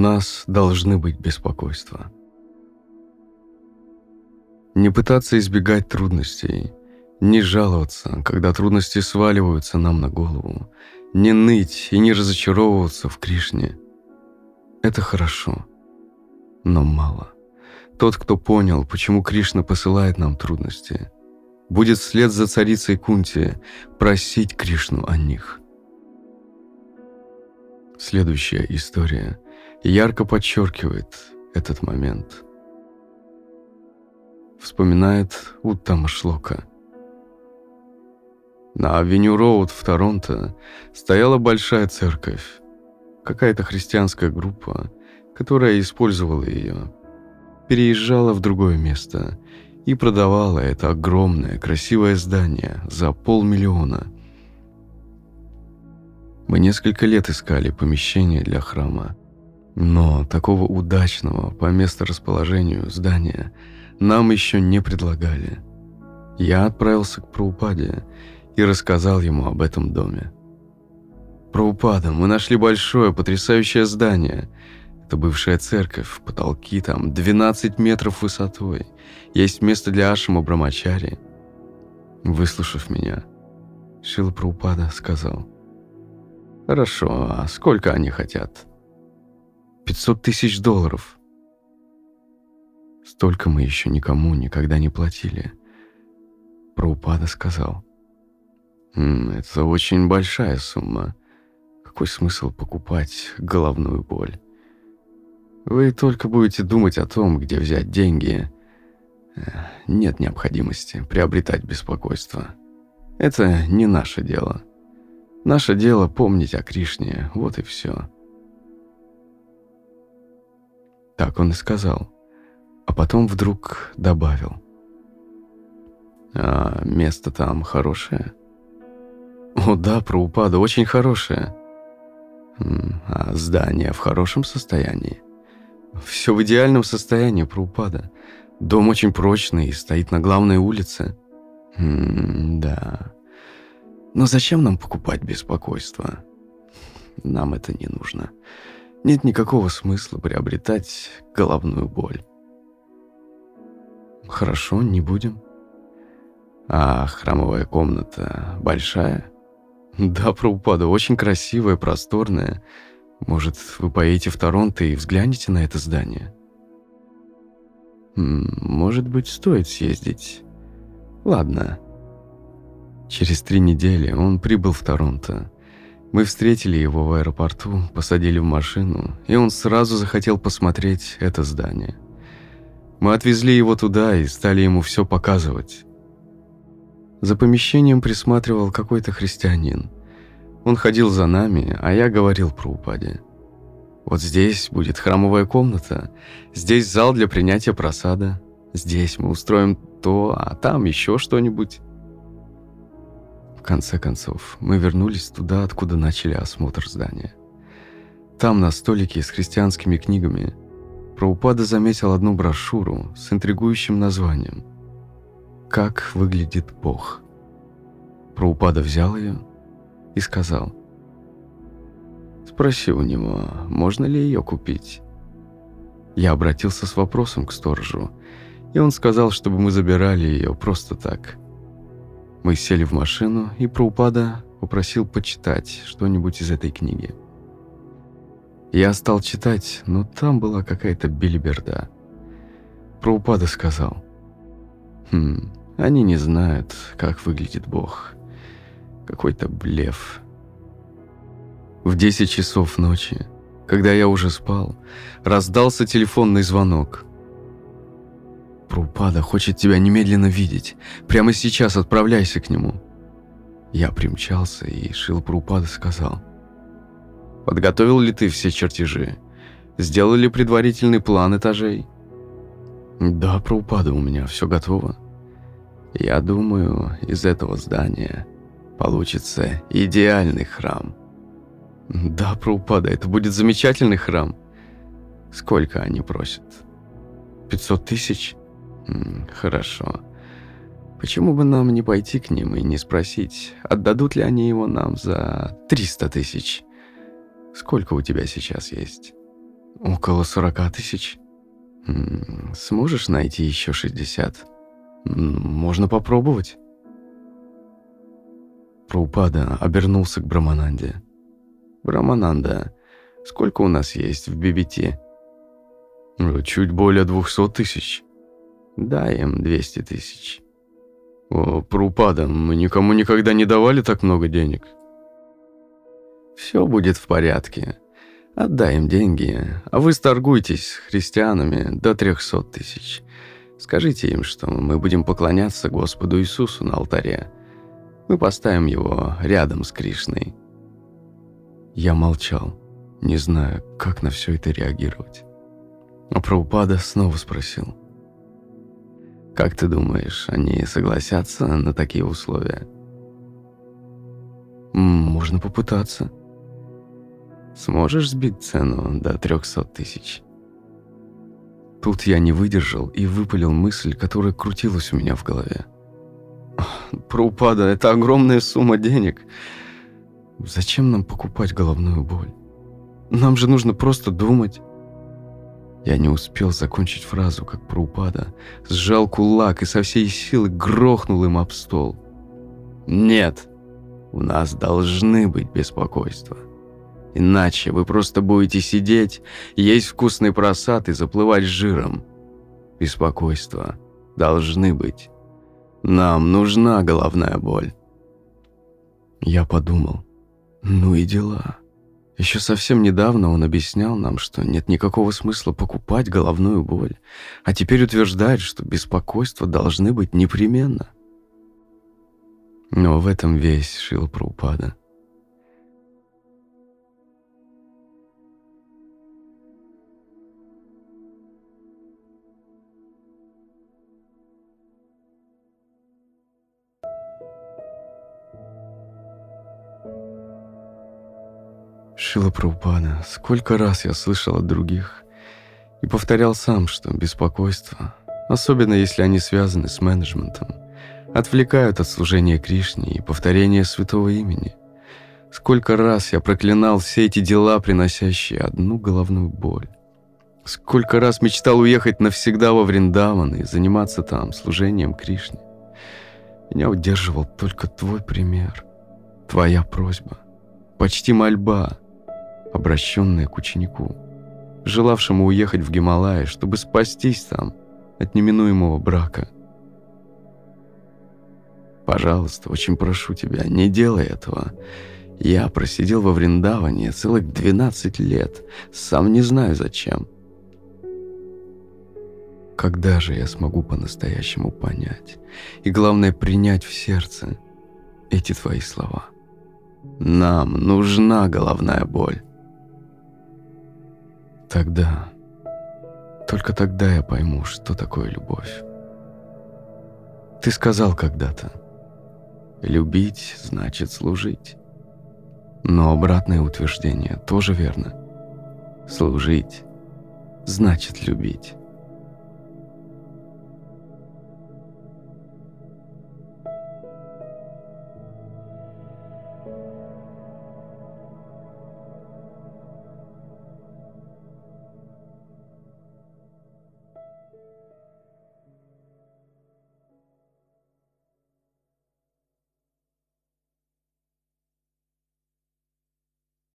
нас должны быть беспокойства. Не пытаться избегать трудностей, не жаловаться, когда трудности сваливаются нам на голову, не ныть и не разочаровываться в Кришне. Это хорошо, но мало. Тот, кто понял, почему Кришна посылает нам трудности, будет вслед за царицей Кунти просить Кришну о них. Следующая история ярко подчеркивает этот момент. Вспоминает Уттама Шлока. На Авеню Роуд в Торонто стояла большая церковь, какая-то христианская группа, которая использовала ее, переезжала в другое место и продавала это огромное красивое здание за $500,000. Мы несколько лет искали помещение для храма, но такого удачного по месторасположению здания нам еще не предлагали. Я отправился к Прабхупаде и рассказал ему об этом доме. «Прабхупада, мы нашли большое, потрясающее здание. Это бывшая церковь, потолки там 12 метров высотой. Есть место для ашрама Брамачари». Выслушав меня, Шрила Прабхупада сказал: «Хорошо, а сколько они хотят?» $500,000. Столько мы еще никому никогда не платили. Прабхупада сказал: «Это очень большая сумма. Какой смысл покупать головную боль? Вы только будете думать о том, где взять деньги. Нет необходимости приобретать беспокойство. Это не наше дело. Наше дело помнить о Кришне, вот и все». Так он и сказал, а потом вдруг добавил: «А место там хорошее?» «О да, Прабхупада, очень хорошее». «А здание в хорошем состоянии?» «Все в идеальном состоянии, Прабхупада. Дом очень прочный и стоит на главной улице». «Да. Но зачем нам покупать беспокойство? Нам это не нужно. Нет никакого смысла приобретать головную боль». «Хорошо, не будем». «А храмовая комната большая?» «Да, Прабхупада, очень красивая, просторная. Может, вы поедете в Торонто и взглянете на это здание?» «Может быть, стоит съездить. Ладно». Через 3 недели он прибыл в Торонто. Мы встретили его в аэропорту, посадили в машину, и он сразу захотел посмотреть это здание. Мы отвезли его туда и стали ему все показывать. За помещением присматривал какой-то христианин. Он ходил за нами, а я говорил Прабхупаде: «Вот здесь будет храмовая комната, здесь зал для принятия просада, здесь мы устроим то, а там еще что-нибудь». В конце концов, мы вернулись туда, откуда начали осмотр здания. Там, на столике с христианскими книгами, Прабхупада заметил одну брошюру с интригующим названием «Как выглядит Бог?». Прабхупада взял ее и сказал: «Спроси у него, можно ли ее купить». Я обратился с вопросом к сторожу, и он сказал, чтобы мы забирали ее просто так. Мы сели в машину, и Прабхупада попросил почитать что-нибудь из этой книги. Я стал читать, но там была какая-то белиберда. Прабхупада сказал: «Они не знают, как выглядит Бог. Какой-то блеф». В 10 часов ночи, когда я уже спал, раздался телефонный звонок. «Прабхупада хочет тебя немедленно видеть. Прямо сейчас отправляйся к нему». Я примчался, и Шрила Прабхупада сказал: «Подготовил ли ты все чертежи? Сделал ли предварительный план этажей?» «Да, Прабхупада, у меня все готово. Я думаю, из этого здания получится идеальный храм». «Да, Прабхупада, это будет замечательный храм». «Сколько они просят?» $500,000? Хорошо. Почему бы нам не пойти к ним и не спросить, отдадут ли они его нам за 300 тысяч? Сколько у тебя сейчас есть?» Около 40 тысяч. Сможешь найти еще 60? Можно попробовать. Прабхупада обернулся к Брамананде. Брамананда, сколько у нас есть в ББТ? Чуть более 200 тысяч. Дай им 200 тысяч. Прабхупада, мы никому никогда не давали так много денег. Все будет в порядке. Отдай им деньги, а вы сторгуйтесь с христианами до 300 тысяч. Скажите им, что мы будем поклоняться Господу Иисусу на алтаре. Мы поставим его рядом с Кришной. Я молчал, не зная, как на все это реагировать. А Прабхупада снова спросил. Как ты думаешь, они согласятся на такие условия? Можно попытаться. Сможешь сбить цену до 300 тысяч? Тут я не выдержал и выпалил мысль, которая крутилась у меня в голове. Прабхупада, это огромная сумма денег. Зачем нам покупать головную боль? Нам же нужно просто думать. Я не успел закончить фразу, как Прабхупада сжал кулак и со всей силы грохнул им об стол. Нет, у нас должны быть беспокойства. Иначе вы просто будете сидеть, есть вкусный просад и заплывать жиром. Беспокойства должны быть. Нам нужна головная боль. Я подумал, ну и дела. Еще совсем недавно он объяснял нам, что нет никакого смысла покупать головную боль, а теперь утверждает, что беспокойства должны быть непременно. Но в этом весь Шрила Прабхупада. Шрила Прабхупада, сколько раз я слышал от других и повторял сам, что беспокойство, особенно если они связаны с менеджментом, отвлекают от служения Кришне и повторения святого имени. Сколько раз я проклинал все эти дела, приносящие одну головную боль. Сколько раз мечтал уехать навсегда во Вриндаван и заниматься там служением Кришне. Меня удерживал только твой пример, твоя просьба, почти мольба, обращенная к ученику, желавшему уехать в Гималаи, чтобы спастись там от неминуемого брака. Пожалуйста, очень прошу тебя, не делай этого. Я просидел во Вриндаване целых 12 лет, сам не знаю зачем. Когда же я смогу по-настоящему понять и, главное, принять в сердце эти твои слова? Нам нужна головная боль. Тогда, только тогда я пойму, что такое любовь. Ты сказал когда-то, любить значит служить. Но обратное утверждение тоже верно. Служить значит любить.